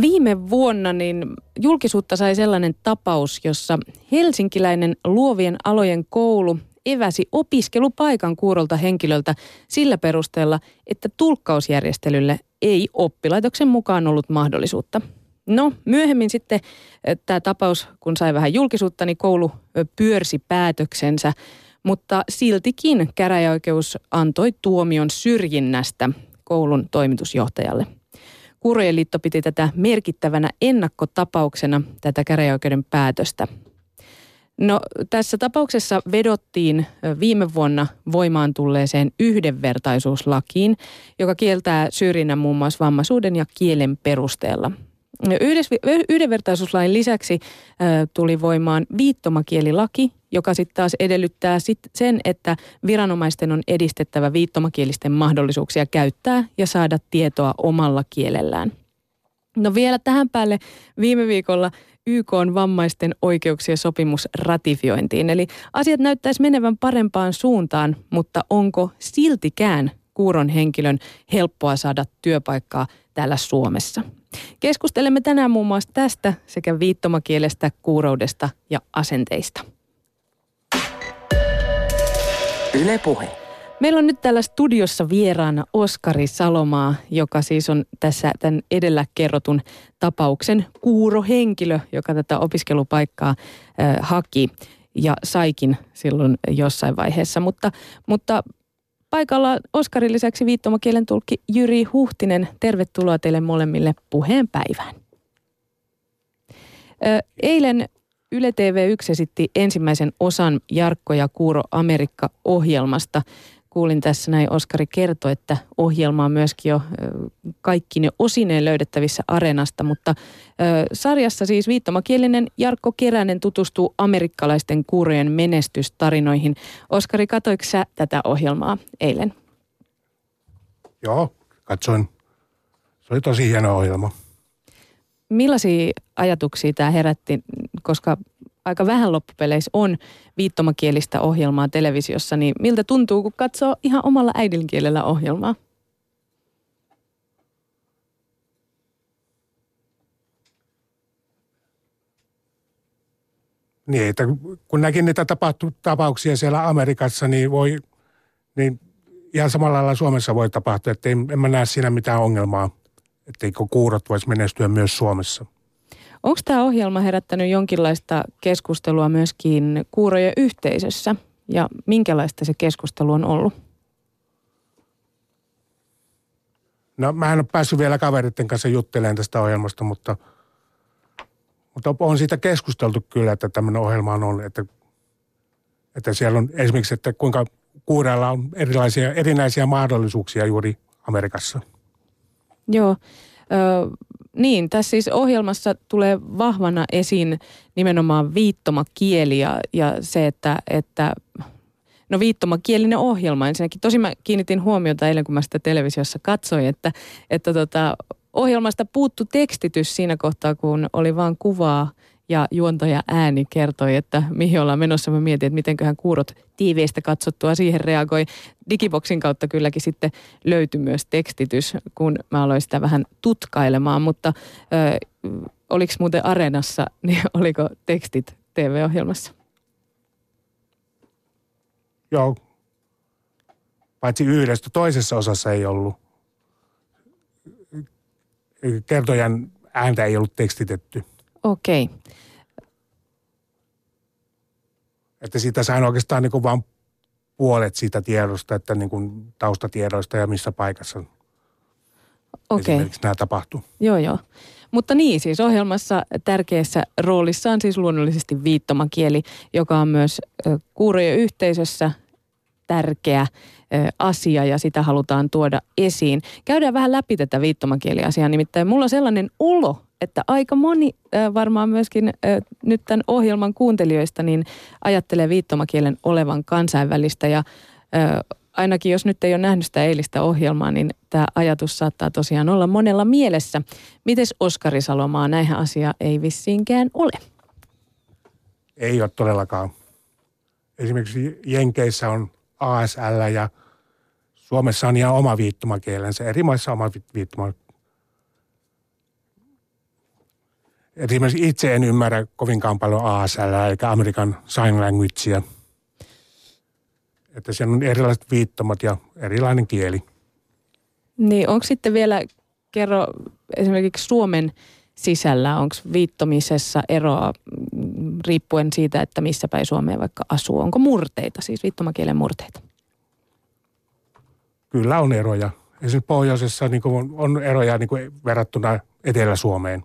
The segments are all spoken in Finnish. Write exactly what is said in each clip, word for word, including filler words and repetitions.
Viime vuonna niin julkisuutta sai sellainen tapaus, jossa helsinkiläinen luovien alojen koulu eväsi opiskelupaikan kuurolta henkilöltä sillä perusteella, että tulkkausjärjestelylle ei oppilaitoksen mukaan ollut mahdollisuutta. No, myöhemmin sitten tämä tapaus, kun sai vähän julkisuutta, niin koulu pyörsi päätöksensä, mutta siltikin käräjäoikeus antoi tuomion syrjinnästä koulun toimitusjohtajalle. Kuurojen liitto piti tätä merkittävänä ennakkotapauksena tätä käräjäoikeuden päätöstä. No, tässä tapauksessa vedottiin viime vuonna voimaan tulleeseen yhdenvertaisuuslakiin, joka kieltää syrjinnän muun muassa vammaisuuden ja kielen perusteella. Yhdenvertaisuuslain lisäksi tuli voimaan viittomakielilaki, joka sitten taas edellyttää sit sen, että viranomaisten on edistettävä viittomakielisten mahdollisuuksia käyttää ja saada tietoa omalla kielellään. No vielä tähän päälle viime viikolla Y K:n vammaisten oikeuksien sopimus ratifiointiin. Eli asiat näyttäisi menevän parempaan suuntaan, mutta onko siltikään kuuron henkilön helppoa saada työpaikkaa täällä Suomessa? Keskustelemme tänään muun muassa tästä sekä viittomakielestä, kuuroudesta ja asenteista. Yle Puhe. Meillä on nyt täällä studiossa vieraana Oskari Salomaa, joka siis on tässä tämän edellä kerrotun tapauksen kuurohenkilö, joka tätä opiskelupaikkaa äh, haki ja saikin silloin jossain vaiheessa. Mutta, mutta paikalla Oskarin lisäksi viittomakielen tulkki Jyri Huhtinen. Tervetuloa teille molemmille Puheen Päivään. Äh, eilen Yle T V yksi esitti ensimmäisen osan Jarkko ja kuuro Amerikka -ohjelmasta. Kuulin tässä näin, Oskari kertoi, että ohjelma on myöskin jo kaikki ne osineen löydettävissä Areenasta, mutta sarjassa siis viittomakielinen Jarkko Keränen tutustuu amerikkalaisten kuurojen menestystarinoihin. Oskari, katsoitko sä tätä ohjelmaa eilen? Joo, katsoin. Se oli tosi hieno ohjelma. Millaisia ajatuksia tämä herätti, koska aika vähän loppupeleissä on viittomakielistä ohjelmaa televisiossa, niin miltä tuntuu, kun katsoo ihan omalla äidinkielellä ohjelmaa? Niin, että kun näkin niitä tapauksia siellä Amerikassa, niin voi, niin ihan samalla lailla Suomessa voi tapahtua, että en, en mä näe siinä mitään ongelmaa. Etteikö kuurot voisi menestyä myös Suomessa. Onko tämä ohjelma herättänyt jonkinlaista keskustelua myöskin kuurojen yhteisössä? Ja minkälaista se keskustelu on ollut? No, mä en ole päässyt vielä kaveritten kanssa juttelemaan tästä ohjelmasta, mutta, mutta on siitä keskusteltu kyllä, että tämmöinen ohjelma on. Että, että siellä on esimerkiksi, että kuinka kuureilla on erilaisia, erinäisiä mahdollisuuksia juuri Amerikassa. Joo, öö, niin tässä siis ohjelmassa tulee vahvana esiin nimenomaan viittomakieli ja, ja se, että, että no viittomakielinen ohjelma ensinnäkin. Tosin mä kiinnitin huomiota eilen, kun mä sitä televisiossa katsoin, että, että tota, ohjelmasta puuttu tekstitys siinä kohtaa, kun oli vaan kuvaa ja juontaja ääni kertoi, että mihin ollaan menossa. Mä mietin, että mitenköhän kuurot tiiveistä katsottua siihen reagoi. Digiboksin kautta kylläkin sitten löytyi myös tekstitys, kun mä aloin sitä vähän tutkailemaan. Mutta ö, oliko muuten Areenassa, niin oliko tekstit T V-ohjelmassa? Joo, paitsi yhdestä. Toisessa osassa ei ollut. Kertojan ääntä ei ollut tekstitetty. Okei. Että siitä sain oikeastaan niin kuin vaan puolet siitä tiedosta, että niin kuin taustatiedoista ja missä paikassa Okei. esimerkiksi nämä tapahtuu. Joo, joo. Mutta niin, siis ohjelmassa tärkeässä roolissa on siis luonnollisesti viittomakieli, joka on myös kuurojen yhteisössä tärkeä asia ja sitä halutaan tuoda esiin. Käydään vähän läpi tätä viittomakieliasiaa, nimittäin mulla on sellainen olo, että aika moni varmaan myöskin nyt tämän ohjelman kuuntelijoista niin ajattelee viittomakielen olevan kansainvälistä. Ja ainakin jos nyt ei ole nähnyt sitä eilistä ohjelmaa, niin tämä ajatus saattaa tosiaan olla monella mielessä. Mites Oskari Salomaa, näinhän asia ei vissiinkään ole? Ei ole todellakaan. Esimerkiksi Jenkeissä on A S L ja Suomessa on ihan oma viittomakielensä, eri maissa oma viittomakielensä. Esimerkiksi itse en ymmärrä kovinkaan paljon A S L eikä Amerikan Sign Languagea. Että siellä on erilaiset viittomat ja erilainen kieli. Niin, onko sitten vielä, kerro esimerkiksi Suomen sisällä, onko viittomisessa eroa riippuen siitä, että missä päin Suomea vaikka asuu? Onko murteita, siis viittomakielen murteita? Kyllä on eroja. Esimerkiksi pohjoisessa niin kuin on eroja niin kuin verrattuna Etelä-Suomeen.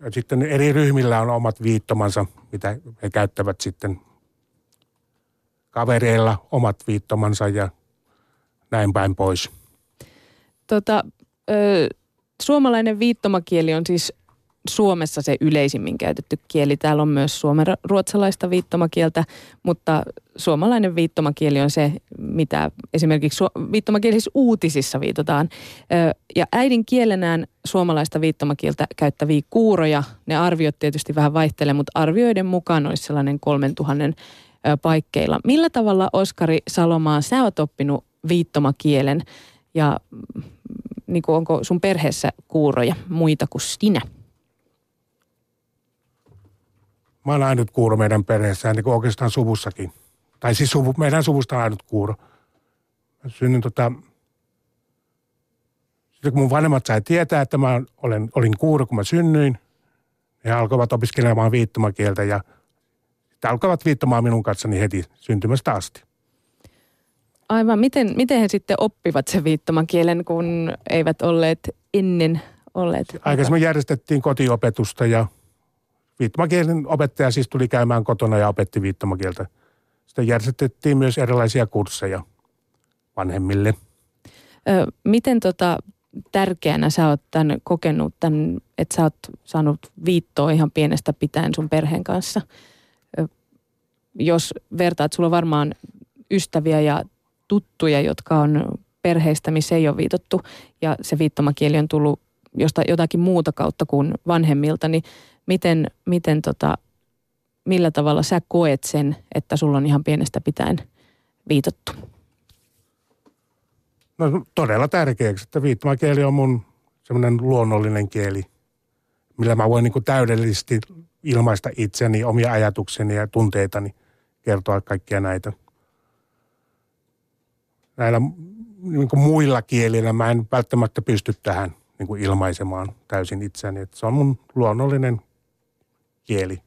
Ja sitten eri ryhmillä on omat viittomansa, mitä he käyttävät sitten kavereilla, omat viittomansa ja näin päin pois. Tota, ö, suomalainen viittomakieli on siis Suomessa se yleisimmin käytetty kieli. Täällä on myös suomenruotsalaista viittomakieltä, mutta suomalainen viittomakieli on se, mitä esimerkiksi viittomakielisissä uutisissa viitataan. Ja äidinkielenään suomalaista viittomakieltä käyttäviä kuuroja, ne arviot tietysti vähän vaihtelee, mutta arvioiden mukaan olisi sellainen kolmetuhatta paikkeilla. Millä tavalla, Oskari Salomaa, sä oot oppinut viittomakielen ja niin kuin, onko sun perheessä kuuroja muita kuin sinä? Mä oon ainut kuuro meidän perheessä, niin kuin oikeastaan suvussakin. Tai siis suvu, meidän suvusta on ainut kuuro. Mä synnyin tota... Sitten kun mun vanhemmat sai tietää, että mä olen, olin kuuro, kun mä synnyin, he alkoivat opiskelemaan viittomakieltä ja sitten alkoivat viittomaan minun kanssani heti syntymästä asti. Aivan. Miten, miten he sitten oppivat sen viittomakielen, kun eivät olleet ennen olleet? Aikaisemmin järjestettiin kotiopetusta ja viittomakielen opettaja siis tuli käymään kotona ja opetti viittomakieltä. Sitten järjestettiin myös erilaisia kursseja vanhemmille. Ö, miten tota, tärkeänä sä oot tämän kokenut, tämän, että sä oot saanut viittoa ihan pienestä pitäen sun perheen kanssa? Ö, jos vertaat, sulla on varmaan ystäviä ja tuttuja, jotka on perheistä, missä ei ole viitottu, ja se viittomakieli on tullut josta, jotakin muuta kautta kuin vanhemmilta, niin Miten, miten tota, millä tavalla sä koet sen, että sulla on ihan pienestä pitäen viitottu? No todella tärkeäksi, että viittomakieli on mun semmoinen luonnollinen kieli, millä mä voin niin kuin täydellisesti ilmaista itseni, omia ajatukseni ja tunteitani, kertoa kaikkia näitä. Näillä niin kuin muilla kielillä mä en välttämättä pysty tähän niin kuin ilmaisemaan täysin itseäni, että se on mun luonnollinen kieli.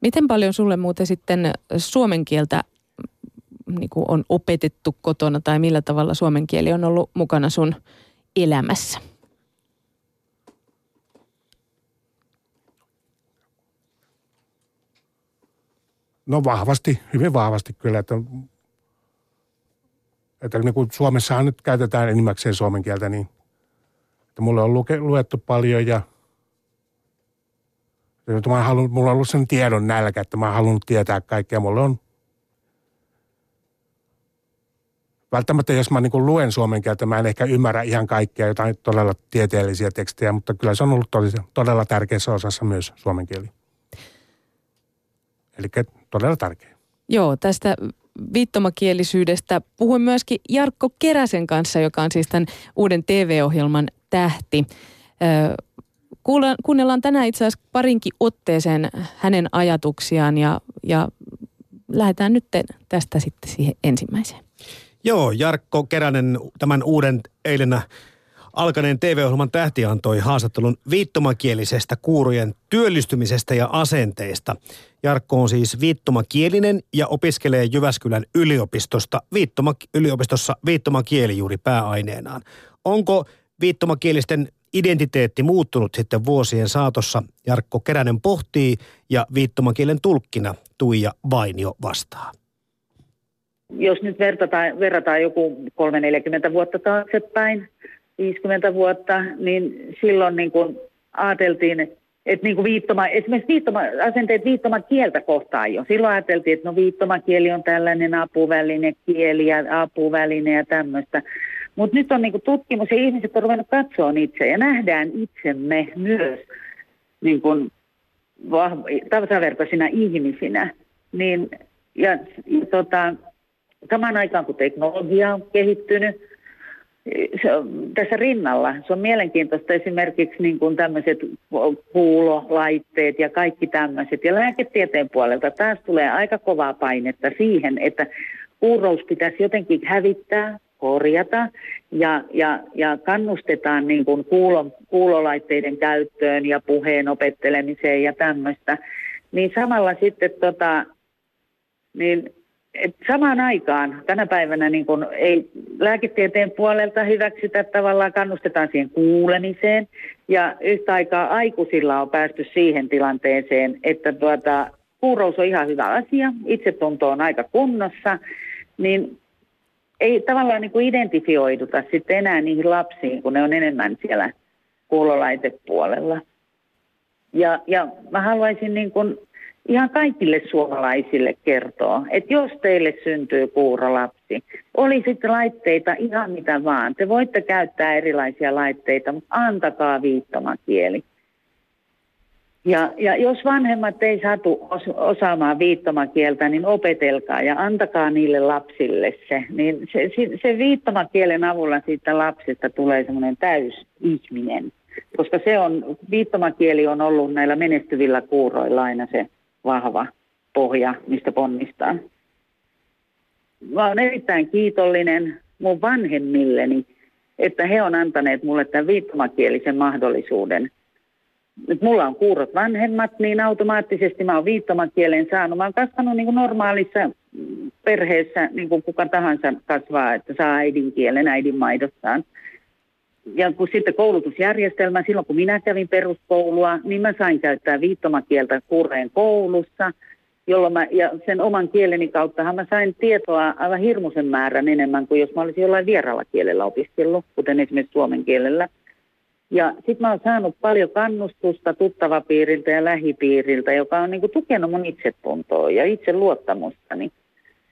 Miten paljon sulle muuten sitten suomen kieltä niin kuin on opetettu kotona, tai millä tavalla suomen kieli on ollut mukana sun elämässä? No vahvasti, hyvin vahvasti kyllä. Että, että niin kuin Suomessahan nyt käytetään enimmäkseen suomen kieltä, niin että mulle on luke, luettu paljon ja Mä halunnut, mulla on ollut sen tiedon nälkä, että mä oon halunnut tietää kaikkea. Mulla on välttämättä, jos mä niin kuin luen suomen kieltä, mä en ehkä ymmärrä ihan kaikkea, jotain todella tieteellisiä tekstejä, mutta kyllä se on ollut todella, todella tärkeässä osassa myös suomen kieli. Eli todella tärkeä. Joo, tästä viittomakielisyydestä puhuin myöskin Jarkko Keräsen kanssa, joka on siis tämän uuden T V-ohjelman tähti. Öö, Kuunnellaan tänään itse asiassa parinkin otteeseen hänen ajatuksiaan ja, ja lähdetään nyt tästä sitten siihen ensimmäiseen. Joo, Jarkko Keränen, tämän uuden eilenä alkaneen T V-ohjelman tähti, antoi haastattelun viittomakielisestä kuurojen työllistymisestä ja asenteista. Jarkko on siis viittomakielinen ja opiskelee Jyväskylän yliopistosta, viittoma, yliopistossa viittomakieli juuri pääaineenaan. Onko viittomakielisten identiteetti muuttunut sitten vuosien saatossa? Jarkko Keränen pohtii ja viittomakielen tulkkina Tuija Vainio vastaa. Jos nyt verrataan, verrataan joku kolmekymmentä neljäkymmentä vuotta taaksepäin, viisikymmentä vuotta, niin silloin niin kuin ajateltiin, että niin kuin viittoma, esimerkiksi viittoma, asenteet viittomakieltä kohtaan jo. Silloin ajateltiin, että no viittomakieli on tällainen apuväline kieli ja apuväline ja tämmöistä. Mutta nyt on niinku tutkimus ja ihmiset on ruvennut katsoa itse ja nähdään itsemme myös niinku tasavertaisina ihmisinä. Niin, ja, ja tota, samaan aikaan kun teknologia on kehittynyt, se on tässä rinnalla. Se on mielenkiintoista esimerkiksi niin kuin tämmöiset kuulolaitteet ja kaikki tämmöiset. Ja lääketieteen puolelta taas tulee aika kovaa painetta siihen, että kuurous pitäisi jotenkin hävittää, korjata ja, ja, ja kannustetaan niin kuin kuulon, kuulolaitteiden käyttöön ja puheen opettelemiseen ja tämmöistä. Niin samalla sitten tota, niin et samaan aikaan tänä päivänä niin kun ei lääketieteen puolelta hyväksytä tavallaan, kannustetaan siihen kuulemiseen ja yhtä aikaa aikuisilla on päästy siihen tilanteeseen, että tuota, kuurous on ihan hyvä asia, itsetunto on aika kunnossa, niin ei tavallaan niin kun identifioiduta sitten enää niihin lapsiin, kun ne on enemmän siellä kuulolaitepuolella. Ja, ja mä haluaisin niin kun ihan kaikille suomalaisille kertoo, että jos teille syntyy kuurolapsi, oli sitten laitteita ihan mitä vaan. Te voitte käyttää erilaisia laitteita, mutta antakaa viittomakieli. Ja, ja jos vanhemmat ei satu osaamaan viittomakieltä, niin opetelkaa ja antakaa niille lapsille se. Niin se, se, se viittomakielen avulla siitä lapsesta tulee semmoinen täysihminen, koska se on, viittomakieli on ollut näillä menestyvillä kuuroilla aina se vahva pohja, mistä ponnistaa. Mä oon erittäin kiitollinen mun vanhemmilleni, että he on antaneet mulle tämän viittomakielisen mahdollisuuden. Nyt mulla on kuurot vanhemmat, niin automaattisesti mä oon viittomakielen saanut. Mä oon kasvanut niin kuin normaalissa perheessä, niin kuin kuka tahansa kasvaa, että saa äidinkielen äidin maidossaan. Ja kun sitten koulutusjärjestelmä, silloin kun minä kävin peruskoulua, niin mä sain käyttää viittomakieltä Kuurojen koulussa, jolloin mä, ja sen oman kieleni kauttahan mä sain tietoa aivan hirmuisen määrän enemmän kuin jos mä olisin jollain vieraalla kielellä opiskellut, kuten esimerkiksi suomen kielellä. Ja sitten mä oon saanut paljon kannustusta tuttavapiiriltä ja lähipiiriltä, joka on niin kuin tukenut mun itsetuntoa ja itseluottamustani.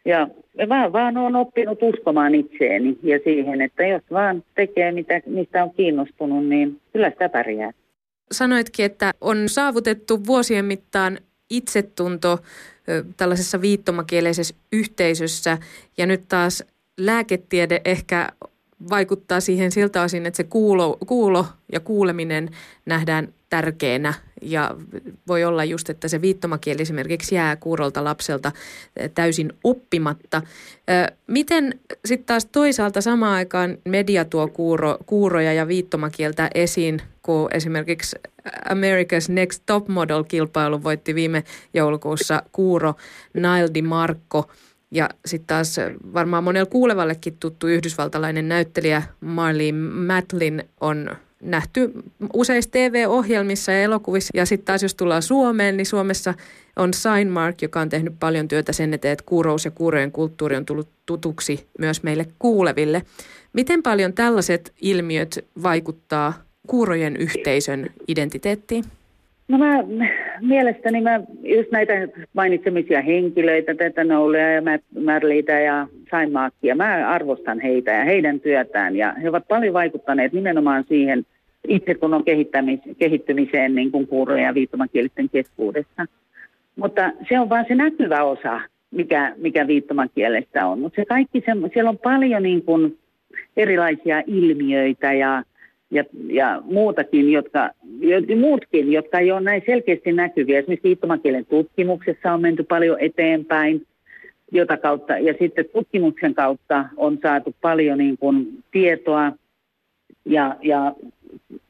Ja mä vaan olen oppinut uskomaan itseeni ja siihen, että jos vaan tekee mitä, mistä on kiinnostunut, niin kyllä sitä pärjää. Sanoitkin, että on saavutettu vuosien mittaan itsetunto tällaisessa viittomakielisessä yhteisössä ja nyt taas lääketiede ehkä vaikuttaa siihen siltä osin, että se kuulo, kuulo ja kuuleminen nähdään tärkeänä ja voi olla just, että se viittomakieli esimerkiksi jää kuurolta lapselta täysin oppimatta. Miten sitten taas toisaalta samaan aikaan media tuo kuuro, kuuroja ja viittomakieltä esiin, kun esimerkiksi America's Next Top Model-kilpailu voitti viime joulukuussa kuuro Nyle DiMarco. Ja sitten taas varmaan monella kuulevallekin tuttu yhdysvaltalainen näyttelijä Marlene Matlin on nähty useissa T V-ohjelmissa ja elokuvissa. Ja sitten taas jos tullaan Suomeen, niin Suomessa on Signmark, joka on tehnyt paljon työtä sen eteen, että kuurous ja kuurojen kulttuuri on tullut tutuksi myös meille kuuleville. Miten paljon tällaiset ilmiöt vaikuttaa kuurojen yhteisön identiteettiin? No mä, mielestäni mä just näitä mainitsemisia henkilöitä, tätä Noulia ja Märliitä ja Signmarkia, mä arvostan heitä ja heidän työtään. Ja he ovat paljon vaikuttaneet nimenomaan siihen itsetunnon kehittymiseen niin kuin kuurojen ja viittomakielisten keskuudessa. Mutta se on vaan se näkyvä osa, mikä, mikä viittomakielestä on. Mutta se kaikki, se, siellä on paljon niin kuin erilaisia ilmiöitä ja Ja, ja muutakin, jotka, muutkin, jotka ei ole näin selkeästi näkyviä. Esimerkiksi viittomakielen tutkimuksessa on menty paljon eteenpäin, jota kautta, ja sitten tutkimuksen kautta on saatu paljon niin kuin tietoa ja, ja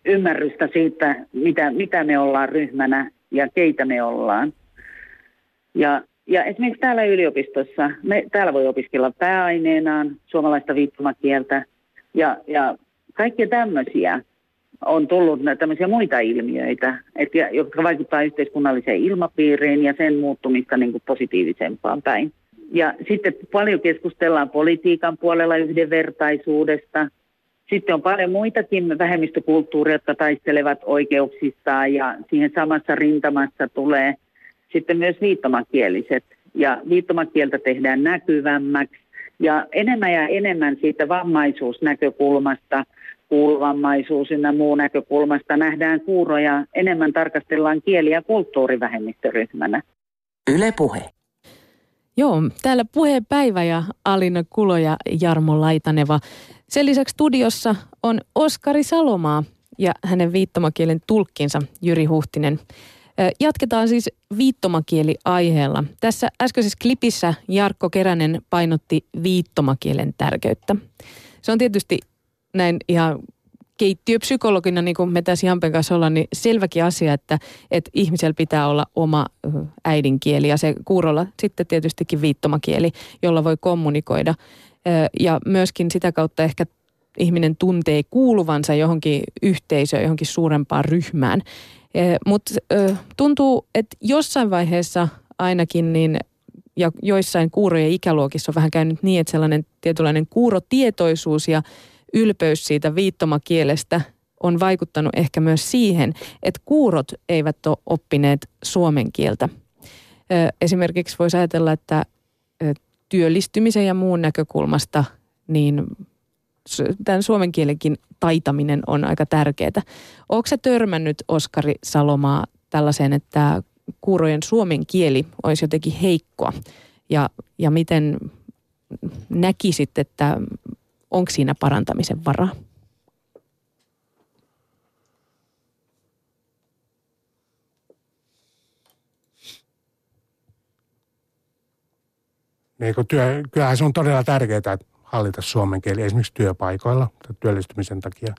ymmärrystä siitä, mitä, mitä me ollaan ryhmänä ja keitä me ollaan. Ja, ja esimerkiksi täällä yliopistossa, me, täällä voi opiskella pääaineenaan suomalaista viittomakieltä ja, ja kaikkia tämmöisiä on tullut, tämmöisiä muita ilmiöitä, että, jotka vaikuttaa yhteiskunnalliseen ilmapiiriin ja sen muuttumista niin kuin positiivisempaan päin. Ja sitten paljon keskustellaan politiikan puolella yhdenvertaisuudesta. Sitten on paljon muitakin vähemmistökulttuureja, jotka taistelevat oikeuksistaan ja siihen samassa rintamassa tulee sitten myös viittomakieliset. Ja viittomakieltä tehdään näkyvämmäksi ja enemmän ja enemmän siitä vammaisuusnäkökulmasta, kuulovammaisuus ynnä muu näkökulmasta nähdään kuuroja, enemmän tarkastellaan kieli- ja kulttuurivähemmistöryhmänä. Yle Puhe. Joo, täällä Puheen Päivä ja Alina Kulo ja Jarmo Laitaneva. Sen lisäksi studiossa on Oskari Salomaa ja hänen viittomakielen tulkkinsa Jyri Huhtinen. Jatketaan siis viittomakieliaiheella. Tässä äskeisessä klipissä Jarkko Keränen painotti viittomakielen tärkeyttä. Se on tietysti näin ihan keittiöpsykologina, niin kuin me tässä Jampen kanssa ollaan, niin selväkin asia, että, että ihmisellä pitää olla oma äidinkieli ja se kuurolla sitten tietystikin viittomakieli, jolla voi kommunikoida. Ja myöskin sitä kautta ehkä ihminen tuntee kuuluvansa johonkin yhteisöön, johonkin suurempaan ryhmään. Mutta tuntuu, että jossain vaiheessa ainakin niin, ja joissain kuurojen ikäluokissa on vähän käynyt niin, että sellainen tietynlainen kuurotietoisuus ja ylpeys siitä viittomakielestä on vaikuttanut ehkä myös siihen, että kuurot eivät ole oppineet suomen kieltä. Esimerkiksi voisi ajatella, että työllistymisen ja muun näkökulmasta niin tämän suomen kielenkin taitaminen on aika tärkeää. Oletko sä törmännyt, Oskari Salomaa, tällaiseen, että kuurojen suomen kieli olisi jotenkin heikkoa? Ja, ja miten näkisit, että onko siinä parantamisen varaa? Niin kun työ, kyllähän se on todella tärkeää, että hallita suomen kieli esimerkiksi työpaikoilla tai työllistymisen takia.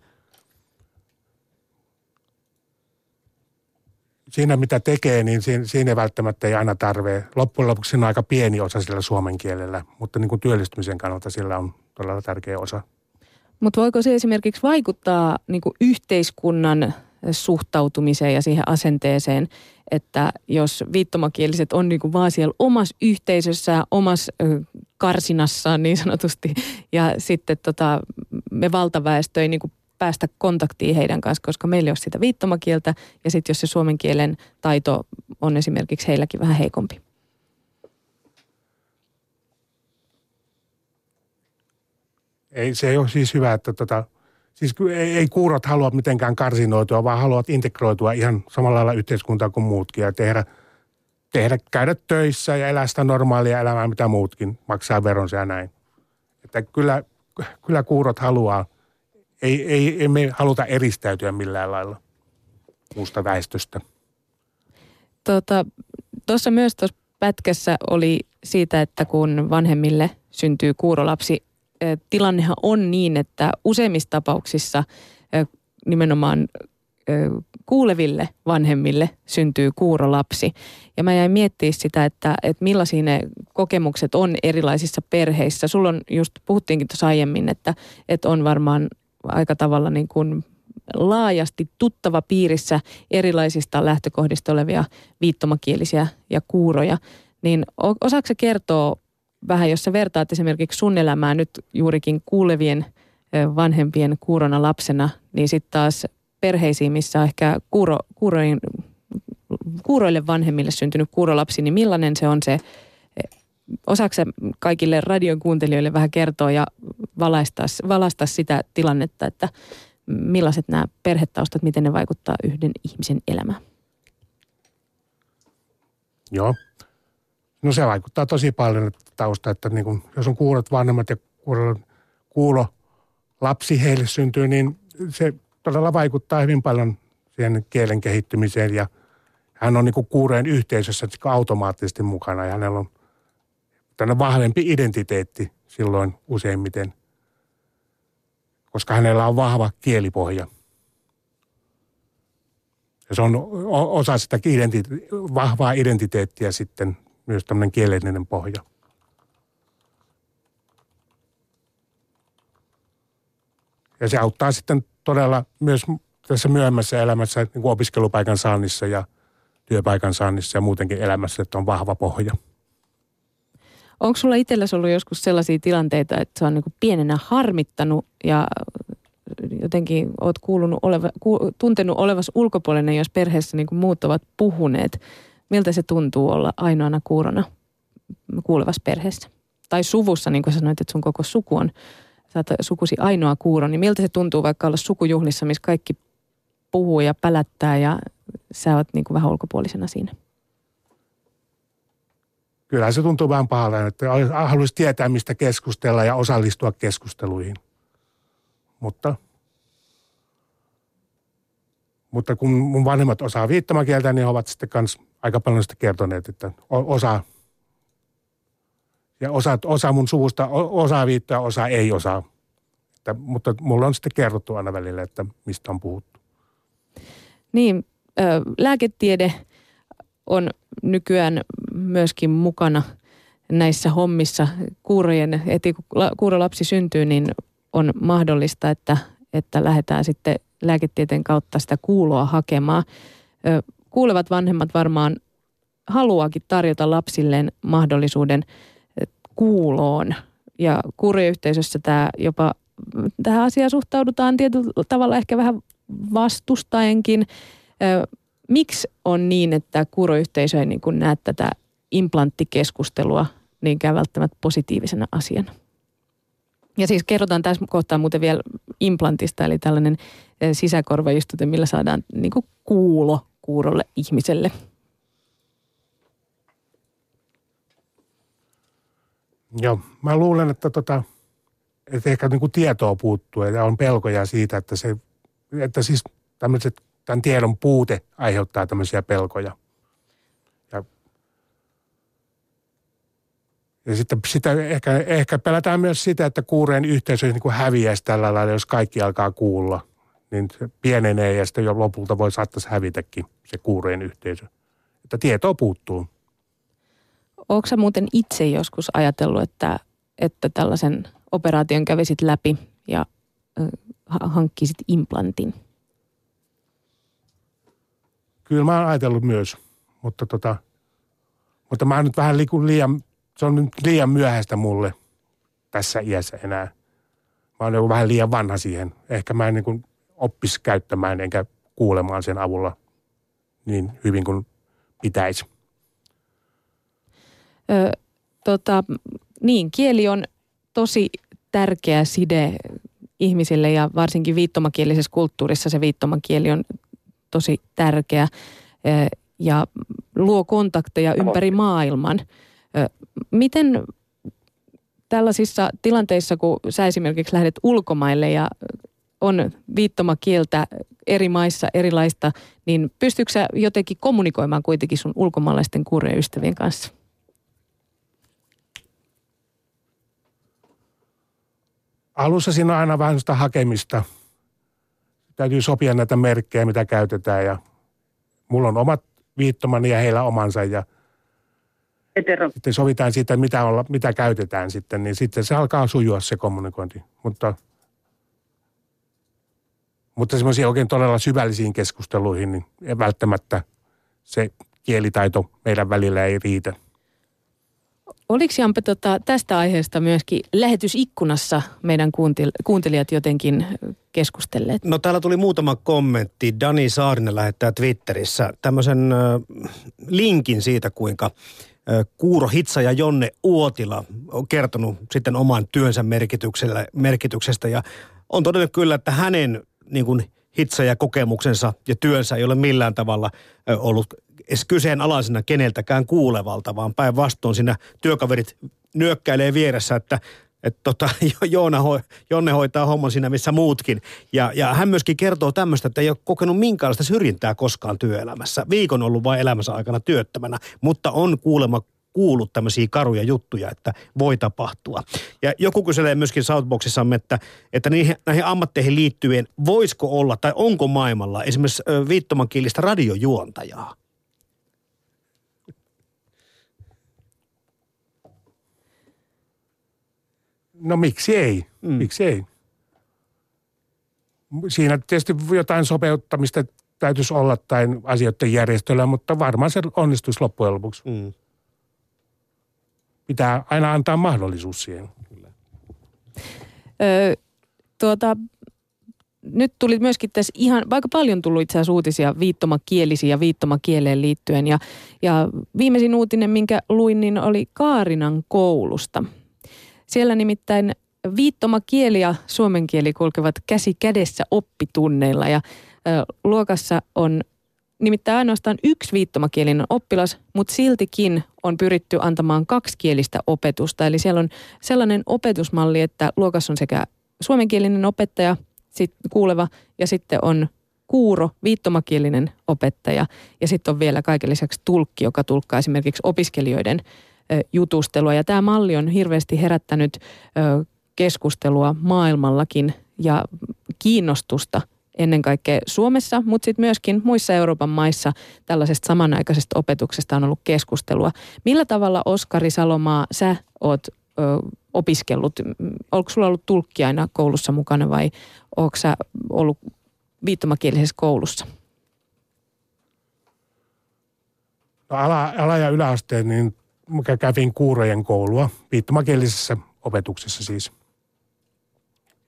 Siinä mitä tekee, niin siinä, siinä välttämättä ei aina tarvitse. Loppujen lopuksi siinä on aika pieni osa sillä suomen kielellä, mutta niin kuin työllistymisen kannalta sillä on todella tärkeä osa. Mutta voiko se esimerkiksi vaikuttaa niin kuin yhteiskunnan suhtautumiseen ja siihen asenteeseen, että jos viittomakieliset on niin kuin vaan siellä omassa yhteisössään, omassa karsinassaan niin sanotusti, ja sitten tota, me valtaväestö ei niin kuin päästä kontaktiin heidän kanssa, koska meillä ei ole sitä viittomakieltä, ja sitten jos se suomen kielen taito on esimerkiksi heilläkin vähän heikompi. Ei, se ei ole siis hyvä, että tota, siis ei, ei kuurot halua mitenkään karsinoitua, vaan haluat integroitua ihan samalla lailla yhteiskuntaan kuin muutkin ja tehdä, tehdä, käydä töissä ja elää sitä normaalia elämää, mitä muutkin, maksaa veronsa ja näin. Että kyllä, kyllä kuurot haluaa, ei, ei, ei me haluta eristäytyä millään lailla muusta väestöstä. Tuossa tota, myös tuossa pätkässä oli siitä, että kun vanhemmille syntyy kuurolapsi, tilannehan on niin, että useimmissa tapauksissa nimenomaan kuuleville vanhemmille syntyy kuurolapsi. Ja mä jäin miettimään sitä, että, että millaisia ne kokemukset on erilaisissa perheissä. Sulla on just, puhuttiinkin tuossa aiemmin, että, että on varmaan aika tavalla niin kuin laajasti tuttava piirissä erilaisista lähtökohdista olevia viittomakielisiä ja kuuroja. Niin osaako sä kertoa vähän, jos sä vertaat esimerkiksi sun elämää nyt juurikin kuulevien vanhempien kuurona lapsena, niin sitten taas perheisiin, missä on ehkä kuuro, kuuroin, kuuroille vanhemmille syntynyt kuurolapsi, niin millainen se on se, osaako sä kaikille radion kuuntelijoille vähän kertoa ja valaistaa, valaistaa sitä tilannetta, että millaiset nämä perhetaustat, miten ne vaikuttaa yhden ihmisen elämään? Joo. No se vaikuttaa tosi paljon tausta, että niin kun, jos on kuurot vanhemmat ja kuulo, kuulo lapsi heille syntyy, niin se todella vaikuttaa hyvin paljon siihen kielen kehittymiseen. Ja hän on niin kuin kuureen yhteisössä automaattisesti mukana ja hänellä on tämmöinen vahvempi identiteetti silloin useimmiten, koska hänellä on vahva kielipohja. Ja se on osa sitä identite- vahvaa identiteettiä sitten. Myös tämmöinen kielellinen pohja. Ja se auttaa sitten todella myös tässä myöhemmässä elämässä, niin kuin opiskelupaikan saannissa ja työpaikan saannissa ja muutenkin elämässä, että on vahva pohja. Onko sulla itsellesi ollut joskus sellaisia tilanteita, että se on niin kuin pienenä harmittanut ja jotenkin olet kuulunut oleva, ku, tuntenut olevasi ulkopuolinen, jos perheessä niin kuin muut ovat puhuneet? Miltä se tuntuu olla ainoana kuurona kuulevassa perheessä? Tai suvussa, niin kuin sanoit, että sun koko suku on, sä oot sukusi ainoa kuuro, niin miltä se tuntuu vaikka olla sukujuhlissa, missä kaikki puhuu ja pälättää ja sä oot niin kuin vähän ulkopuolisena siinä? Kyllä se tuntuu vähän pahalta, että haluaisi tietää, mistä keskustella ja osallistua keskusteluihin. mutta, mutta kun mun vanhemmat osaa viittomakieltä, niin he ovat sitten kans aika paljon sitä kertoneet, että osaa. Ja osa, osa mun suvusta osaa viittoa, osa ei osaa. Että, mutta mulla on sitten kerrottu aina välillä, että mistä on puhuttu. Niin, lääketiede on nykyään myöskin mukana näissä hommissa. Kuurojen, eti, kun kuurolapsi syntyy, niin on mahdollista, että, että lähdetään sitten lääketieteen kautta sitä kuuloa hakemaan. Kuulevat vanhemmat varmaan haluakin tarjota lapsilleen mahdollisuuden kuuloon. Ja kuurojen yhteisössä tämä jopa, tähän asiaan suhtaudutaan tietyllä tavalla ehkä vähän vastustaenkin. Miksi on niin, että kuuroyhteisö ei niin kuin näe tätä implanttikeskustelua niinkään välttämättä positiivisena asiana? Ja siis kerrotaan tässä kohtaa muuten vielä implantista, eli tällainen sisäkorvaistute, millä saadaan niin kuin kuulo kuurolle ihmiselle. Joo, mä luulen, että, tota, että ehkä niin kuin tietoa puuttuu ja on pelkoja siitä, että, se, että siis tämmöiset, tämän tiedon puute aiheuttaa tämmöisiä pelkoja. Ja, ja sitten sitä ehkä, ehkä pelätään myös sitä, että kuurojen yhteisö niin kuin häviäisi tällä lailla, jos kaikki alkaa kuulla. Niin se pienenee ja sitten jo lopulta voi saattaisi hävitäkin se kuurojen yhteisö. Että tietoa puuttuu. Oletko sä muuten itse joskus ajatellut, että, että tällaisen operaation kävisit läpi ja äh, hankkisit implantin? Kyllä mä oon ajatellut myös, mutta, tota, mutta mä oon nyt vähän liian, se on nyt liian myöhäistä mulle tässä iässä enää. Mä oon joku vähän liian vanha siihen. Ehkä mä en niin kuin oppisi käyttämään enkä kuulemaan sen avulla niin hyvin kuin pitäisi. Ö, tota, niin, kieli on tosi tärkeä side ihmisille ja varsinkin viittomakielisessä kulttuurissa se viittomakieli on tosi tärkeä ö, ja luo kontakteja ympäri maailman. Ö, miten tällaisissa tilanteissa, kun sä esimerkiksi lähdet ulkomaille ja on viittomakieltä eri maissa erilaista, niin pystytkö sä jotenkin kommunikoimaan kuitenkin sun ulkomaalaisten kuurojen ystävien kanssa? Alussa siinä on aina vähän sitä hakemista. Täytyy sopia näitä merkkejä, mitä käytetään. Ja mulla on omat viittomani ja heillä omansa. Ja sitten sovitaan siitä, mitä, olla, mitä käytetään sitten. Niin sitten se alkaa sujua se kommunikointi. Mutta, mutta semmoisiin oikein todella syvällisiin keskusteluihin, niin välttämättä se kielitaito meidän välillä ei riitä. Oliko Jampe tota, tästä aiheesta myöskin lähetysikkunassa meidän kuuntelijat jotenkin keskustelleet? No täällä tuli muutama kommentti. Dani Saarinen lähettää Twitterissä tämmöisen ö, linkin siitä, kuinka ö, kuurohitsaja Jonne Uotila on kertonut sitten oman työnsä merkityksestä. Ja on todennut kyllä, että hänen niin kuin, hitsajakokemuksensa ja työnsä ei ole millään tavalla ö, ollut edes kyseenalaisena keneltäkään kuulevalta, vaan päinvastoin siinä työkaverit nyökkäilee vieressä, että, että tota, Joona ho, Jonne hoitaa homman siinä missä muutkin. Ja, ja hän myöskin kertoo tämmöistä, että ei ole kokenut minkäänlaista syrjintää koskaan työelämässä. Viikon ollut vain elämänsä aikana työttömänä, mutta on kuulemma kuullut tämmöisiä karuja juttuja, että voi tapahtua. Ja joku kyselee myöskin Southboxissamme, että, että niihin, näihin ammatteihin liittyen voisiko olla tai onko maailmalla esimerkiksi viittomakielistä radiojuontajaa? No miksi ei? Mm. Miksi ei? Siinä tietysti jotain sopeuttamista täytyisi olla tai asioiden järjestöllä, mutta varmaan se onnistuisi loppujen lopuksi. Mm. Pitää aina antaa mahdollisuus siihen. Kyllä. Öö, tuota, nyt tuli myöskin tässä ihan, vaikka paljon tullut itse asiassa uutisia viittomakielisiä ja viittomakieleen liittyen. Ja, ja viimeisin uutinen, minkä luin, niin oli Kaarinan koulusta. Siellä nimittäin viittomakieli ja suomen kieli kulkevat käsi kädessä oppitunneilla ja ö, luokassa on nimittäin ainoastaan yksi viittomakielinen oppilas, mutta siltikin on pyritty antamaan kaksikielistä opetusta. Eli siellä on sellainen opetusmalli, että luokassa on sekä suomenkielinen opettaja sit kuuleva ja sitten on kuuro, viittomakielinen opettaja ja sitten on vielä kaiken lisäksi tulkki, joka tulkkaa esimerkiksi opiskelijoiden jutustelua. Ja tämä malli on hirveästi herättänyt keskustelua maailmallakin ja kiinnostusta ennen kaikkea Suomessa, mutta sitten myöskin muissa Euroopan maissa tällaisesta samanaikaisesta opetuksesta on ollut keskustelua. Millä tavalla, Oskari Salomaa, sä oot ö, opiskellut? Onko sulla ollut tulkki aina koulussa mukana vai ootko sä ollut viittomakielisessä koulussa? No ala, ala- ja yläasteen, niin kävin kuurojen koulua viittomakielisessä opetuksessa siis.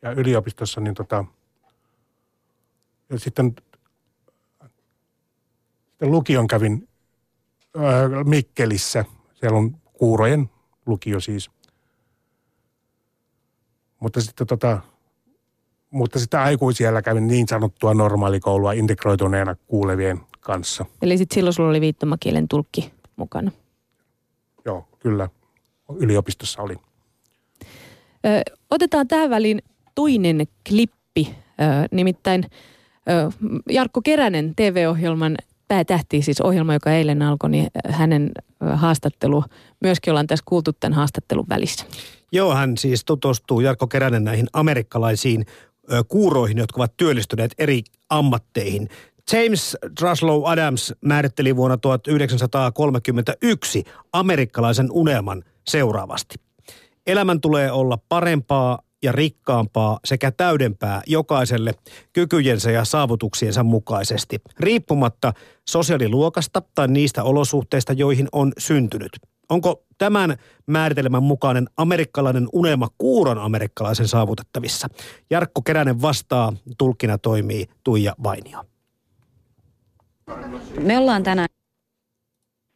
Ja yliopistossa niin tota... Ja sitten, sitten lukion kävin ää, Mikkelissä. Siellä on kuurojen lukio siis. Mutta sitten tota, mutta sitä aikuisiällä kävin niin sanottua normaalikoulua integroituneena kuulevien kanssa. Eli sitten silloin sulla oli viittomakielen tulkki mukana? Joo, kyllä. Yliopistossa oli. Ö, otetaan tähän väliin toinen klippi. Ö, nimittäin... Jarkko Keränen, T V-ohjelman päätähti, siis ohjelma, joka eilen alkoi, niin hänen haastattelu, myöskin ollaan tässä kuultu tämän haastattelun välissä. Joo, hän siis tutustuu, Jarkko Keränen, näihin amerikkalaisiin kuuroihin, jotka ovat työllistyneet eri ammatteihin. James Truslow Adams määritteli vuonna tuhatyhdeksänsataakolmekymmentäyksi amerikkalaisen unelman seuraavasti. Elämän tulee olla parempaa ja rikkaampaa sekä täydempää jokaiselle kykyjensä ja saavutuksiensa mukaisesti, riippumatta sosiaaliluokasta tai niistä olosuhteista, joihin on syntynyt. Onko tämän määritelmän mukainen amerikkalainen unelma kuuron amerikkalaisen saavutettavissa? Jarkko Keränen vastaa, tulkkina toimii Tuija Vainio. Me ollaan tänään.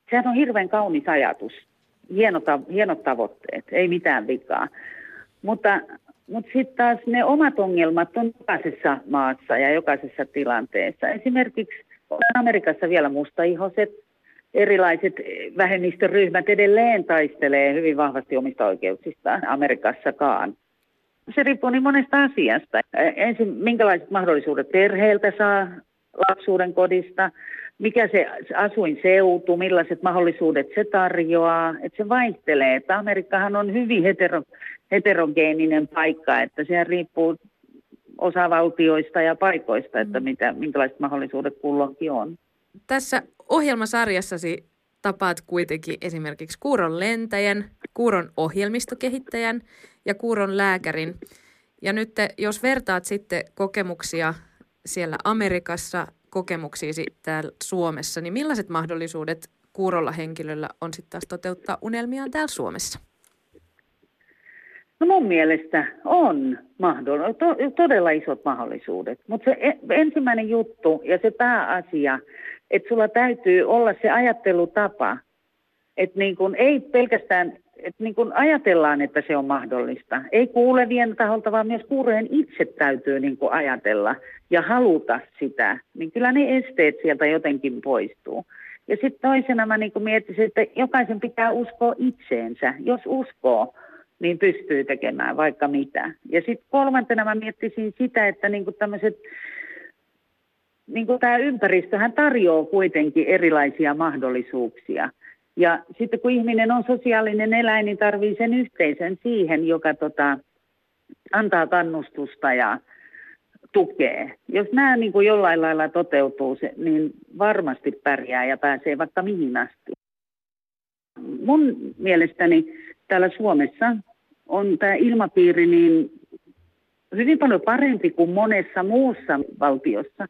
Sehän on hirveän kaunis ajatus. Hienot, hienot tavoitteet, ei mitään vikaa. Mutta... Mutta sitten taas ne omat ongelmat on jokaisessa maassa ja jokaisessa tilanteessa. Esimerkiksi Amerikassa vielä mustaihoiset, erilaiset vähemmistöryhmät edelleen taistelee hyvin vahvasti omista oikeuksistaan Amerikassakaan. Se riippuu niin monesta asiasta. Ensin, minkälaiset mahdollisuudet perheeltä saa lapsuuden kodista, mikä se asuinseutu, millaiset mahdollisuudet se tarjoaa, että se vaihtelee. Että Amerikkahan on hyvin hetero, heterogeeninen paikka, että sehän riippuu osavaltioista ja paikoista, että mitä, minkälaiset mahdollisuudet kulloinkin on. Tässä ohjelmasarjassasi tapaat kuitenkin esimerkiksi kuuron lentäjän, kuuron ohjelmistokehittäjän ja kuuron lääkärin. Ja nyt jos vertaat sitten kokemuksia siellä Amerikassa kokemuksiisi täällä Suomessa, niin millaiset mahdollisuudet kuurolla henkilöllä on sitten taas toteuttaa unelmiaan täällä Suomessa? No mun mielestä on mahdoll- to- todella isot mahdollisuudet, mutta se ensimmäinen juttu ja se pääasia, että sulla täytyy olla se ajattelutapa, että niin kun ei pelkästään, että niin kun ajatellaan, että se on mahdollista. Ei kuulevien taholta, vaan myös kuurojen itse täytyy niin kun ajatella ja haluta sitä, niin kyllä ne esteet sieltä jotenkin poistuu. Ja sitten toisena mä niin kun miettisin, että jokaisen pitää uskoa itseensä, jos uskoo, niin pystyy tekemään vaikka mitä. Ja sitten kolmantena mä miettisin sitä, että niinku tämmöiset, niinku tämä ympäristöhän tarjoaa kuitenkin erilaisia mahdollisuuksia. Ja sitten kun ihminen on sosiaalinen eläin, niin tarvii sen yhteisön siihen, joka tota, antaa kannustusta ja tukee. Jos nämä niinku jollain lailla toteutuu, niin varmasti pärjää ja pääsee vaikka mihin asti. Mun mielestäni täällä Suomessa on tämä ilmapiiri niin hyvin paljon parempi kuin monessa muussa valtiossa.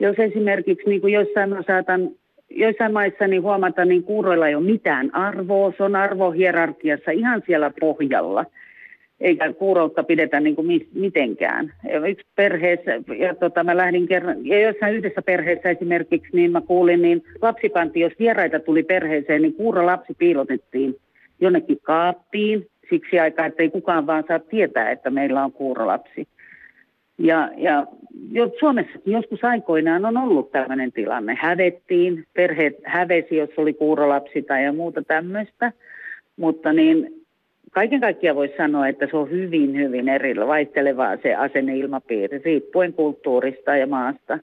Jos esimerkiksi niin kuin joissain, saatan, joissain maissa niin huomata, niin kuuroilla ei ole mitään arvoa. Se on arvohierarkiassa ihan siellä pohjalla, eikä kuuroutta pidetä niin kuin mitenkään. Yksi perheessä, ja tota, mä lähdin kerran, ja jossain yhdessä perheessä esimerkiksi, niin mä kuulin, niin lapsi panti, jos vieraita tuli perheeseen, niin kuuro lapsi piilotettiin jonnekin kaappiin siksi aikaa, että ei kukaan vaan saa tietää, että meillä on kuurolapsi. Ja, ja Suomessakin joskus aikoinaan on ollut tämmöinen tilanne. Hävettiin, perheet hävesi, jos oli kuurolapsi tai muuta tämmöistä. Mutta niin kaiken kaikkiaan voisi sanoa, että se on hyvin, hyvin eri vaihtelevaa se asenneilmapiiri, riippuen kulttuurista ja maasta.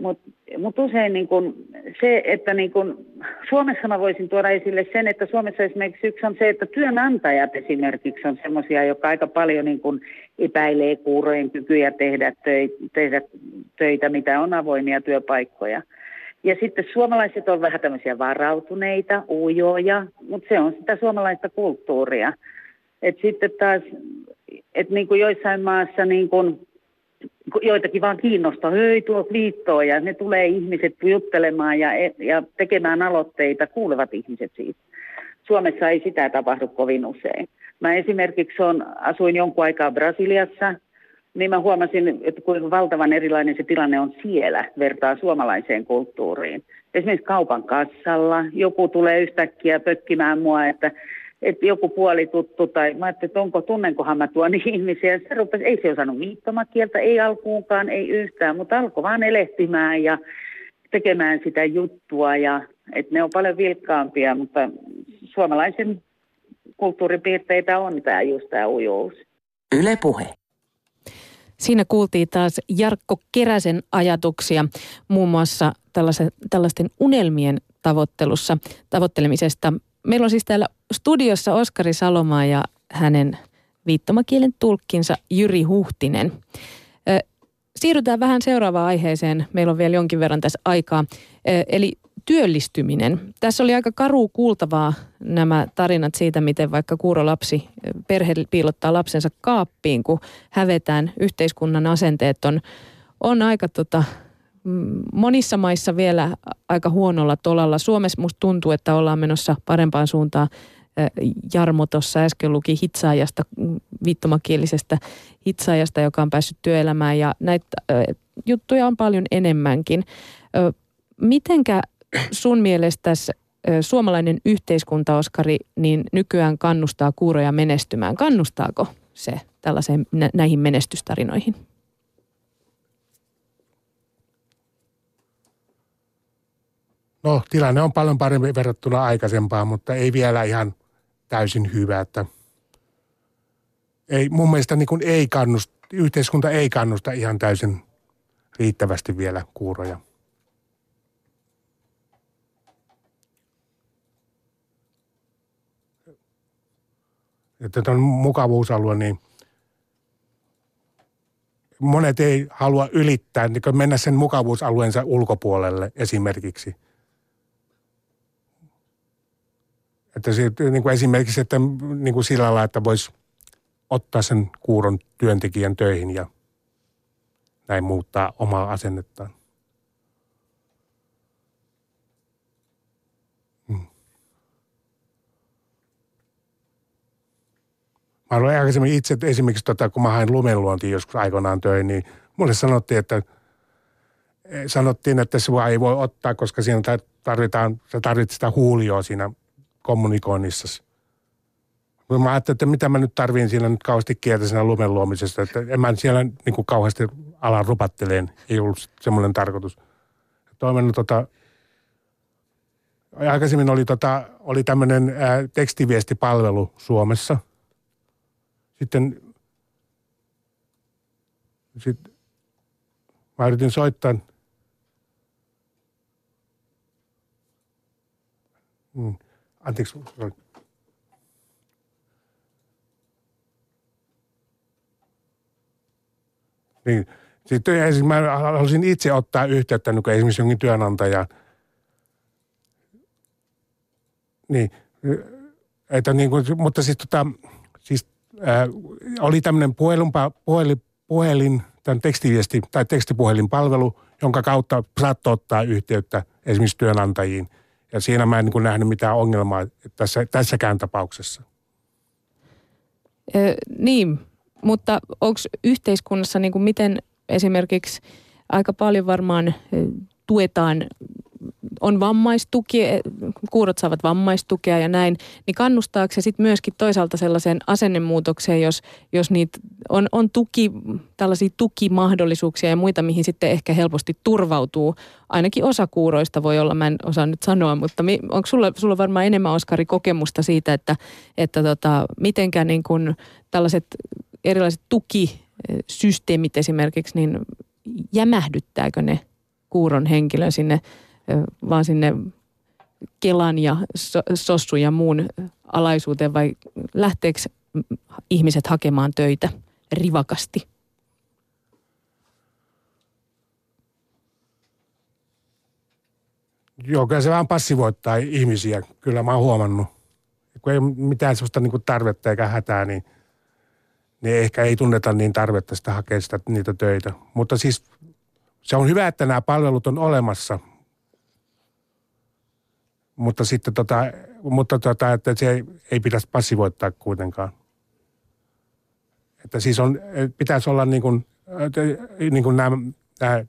Mutta mut usein niin kun se, että niin kun Suomessa mä voisin tuoda esille sen, että Suomessa esimerkiksi yksi on se, että työnantajat esimerkiksi on semmoisia, jotka aika paljon niin kun epäilee kuurojen kykyjä tehdä, töi, tehdä töitä, mitä on avoimia työpaikkoja. Ja sitten suomalaiset on vähän tämmöisiä varautuneita, ujoja, mutta se on sitä suomalaista kulttuuria. Että sitten taas, että niin kuin joissain maassa niin kuin joitakin vaan kiinnostaa, hei tuo liittoon, ja ne tulee ihmiset juttelemaan ja, ja tekemään aloitteita, kuulevat ihmiset siitä. Suomessa ei sitä tapahdu kovin usein. Mä esimerkiksi on, asuin jonkun aikaa Brasiliassa, niin mä huomasin, että kuinka valtavan erilainen se tilanne on siellä vertaa suomalaiseen kulttuuriin. Esimerkiksi kaupan kassalla joku tulee yhtäkkiä pökkimään mua, että, että joku puoli tuttu, tai mä ajattelin, että onko, tunnenkohan mä tuon ihmisiä. Se rupesi, ei se osannut viittomakieltä, ei alkuunkaan, ei yhtään, mutta alkoi vaan elehtimään ja tekemään sitä juttua. Ja, että ne on paljon vilkkaampia, mutta suomalaisen kulttuuripiirteitä on tämä just tämä ujous. Yle Puhe. Siinä kuultiin taas Jarkko Keräsen ajatuksia muun muassa tällaisten unelmien tavoittelussa, tavoittelemisesta. Meillä on siis täällä studiossa Oskari Salomaa ja hänen viittomakielen tulkkinsa Jyri Huhtinen. Siirrytään vähän seuraavaan aiheeseen. Meillä on vielä jonkin verran tässä aikaa. Eli työllistyminen. Tässä oli aika karua kuultavaa nämä tarinat siitä, miten vaikka kuurolapsi, perhe piilottaa lapsensa kaappiin, kun hävetään. Yhteiskunnan asenteet on, on aika tota, monissa maissa vielä aika huonolla tolalla. Suomessa musta tuntuu, että ollaan menossa parempaan suuntaan. Jarmo tuossa äsken luki hitsaajasta, viittomakielisestä hitsaajasta, joka on päässyt työelämään, ja näitä juttuja on paljon enemmänkin. Mitenkä sun mielestäsi suomalainen yhteiskunta, Oskari, niin nykyään kannustaa kuuroja menestymään? Kannustaako se tällaiseen näihin menestystarinoihin? No, tilanne on paljon parempi verrattuna aikaisempaan, mutta ei vielä ihan täysin hyvä. Että ei, mun mielestä niin kuin ei kannusta, yhteiskunta ei kannusta ihan täysin riittävästi vielä kuuroja. Että tuon mukavuusalue, niin monet ei halua ylittää, niin kuin mennä sen mukavuusalueensa ulkopuolelle esimerkiksi. Että se, niin kuin esimerkiksi että, niin kuin sillä lailla, että voisi ottaa sen kuuron työntekijän töihin ja näin muuttaa omaa asennettaan. Mä olin aikaisemmin itse, esimerkiksi tota, kun mä hain lumenluontiin joskus aikoinaan töihin, niin mulle sanottiin, että sanottiin, että se ei voi ottaa, koska siinä tarvitaan, sä tarvitset sitä huulioa siinä kommunikoinnissa. Mä ajattelin, että mitä mä nyt tarviin siinä nyt kauheasti kieltä siinä lumenluomisesta, että en mä siellä niin kuin kauheasti ala rupatteleen, ei ollut semmoinen tarkoitus. Toinen tota... Aikaisemmin oli, tota, oli tämmöinen ää, tekstiviestipalvelu Suomessa. Sitten sit, mä yritin soittaa. Mm, anteeksi. Niin, sitten mä halusin itse ottaa yhteyttä, kun esimerkiksi jonkin työnantajaan. Niin, että niin kuin, mutta siis tota, siis Äh, oli tämmöinen puhelin, puhelin, tämän tekstiviesti tai tekstipuhelinpalvelu, jonka kautta saattoi ottaa yhteyttä esimerkiksi työnantajiin. Ja siinä mä en niin kuin nähnyt mitään ongelmaa tässä, tässäkään tapauksessa. Ö, niin, mutta onko yhteiskunnassa niin kuin miten esimerkiksi aika paljon varmaan tuetaan on vammaistuki, kuurot saavat vammaistukea ja näin, niin kannustaako se sitten myöskin toisaalta sellaiseen asennemuutokseen, jos, jos niitä on, on tuki, tällaisia tukimahdollisuuksia ja muita, mihin sitten ehkä helposti turvautuu. Ainakin osa kuuroista voi olla, mä en osaa nyt sanoa, mutta mi, onko sulla, sulla varmaan enemmän, Oskari, kokemusta siitä, että, että tota, mitenkä niin kun tällaiset erilaiset tukisysteemit esimerkiksi, niin jämähdyttääkö ne kuuron henkilön sinne, vaan sinne Kelan ja sossun ja muun alaisuuteen, vai lähteekö ihmiset hakemaan töitä rivakasti? Joo, kyllä se vähän passivoittaa ihmisiä. Kyllä mä oon huomannut. Kun ei mitään sellaista niin kuin tarvetta eikä hätää, niin, niin ehkä ei tunneta niin tarvetta sitä hakea sitä, niitä töitä. Mutta siis se on hyvä, että nämä palvelut on olemassa. Mutta sitten tota, mutta tota, että se ei, ei pitäisi passivoittaa kuitenkaan. Että siis on, pitäisi olla niin kuin, niin kuin nämä, nämä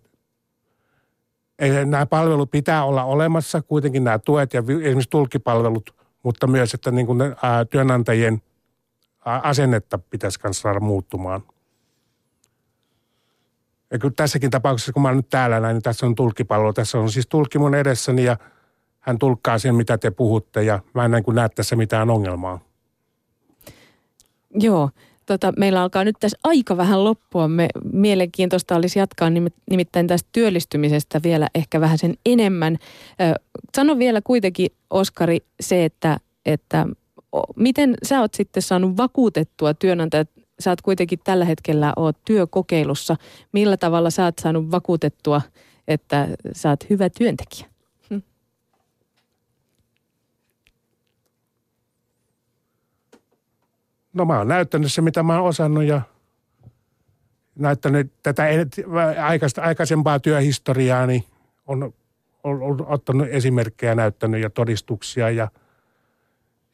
Nämä palvelut pitää olla olemassa, kuitenkin nämä tuet ja esimerkiksi tulkkipalvelut, mutta myös, että niin kuin ne, ää, työnantajien asennetta pitäisi myös saada muuttumaan. Ja kyllä tässäkin tapauksessa, kun mä olen nyt täällä näin, niin tässä on tulkkipalvelu. Tässä on siis tulkki mun edessäni ja hän tulkkaa sen, mitä te puhutte, ja mä en näin kuin näe tässä mitään ongelmaa. Joo. Tota, meillä alkaa nyt tässä aika vähän loppua. Me, mielenkiintoista olisi jatkaa nimittäin tästä työllistymisestä vielä ehkä vähän sen enemmän. Ö, sano vielä kuitenkin, Oskari, se, että, että o, miten sä oot sitten saanut vakuutettua työnantajat? Sä oot kuitenkin tällä hetkellä oot työkokeilussa. Millä tavalla sä oot saanut vakuutettua, että sä oot hyvä työntekijä? Hm. No mä oon näyttänyt se, mitä mä oon osannut, ja näyttänyt tätä aikaisempaa työhistoriaa, niin on, on, on ottanut esimerkkejä, näyttänyt ja todistuksia, ja,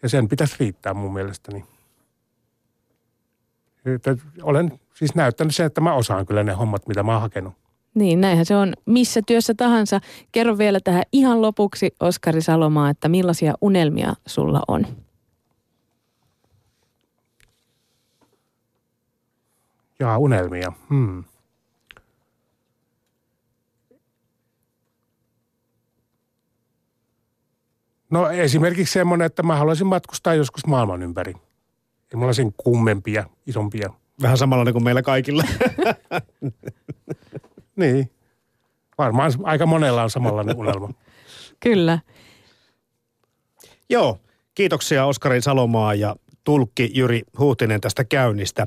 ja sen pitäisi riittää mun mielestäni. Olen siis näyttänyt sen, että mä osaan kyllä ne hommat, mitä mä oon hakenut. Niin, näinhän se on missä työssä tahansa. Kerro vielä tähän ihan lopuksi, Oskari Salomaa, että millaisia unelmia sulla on? Jaa, unelmia. Hmm. No esimerkiksi semmoinen, että mä haluaisin matkustaa joskus maailman ympäri. Ei mulla sen kummempia, isompia. Vähän samalla kuin meillä kaikilla. Niin. Varmaan aika monella on samanlainen unelma. Kyllä. Joo, kiitoksia Oskari Salomaa ja tulkki Jyri Huhtinen tästä käynnistä.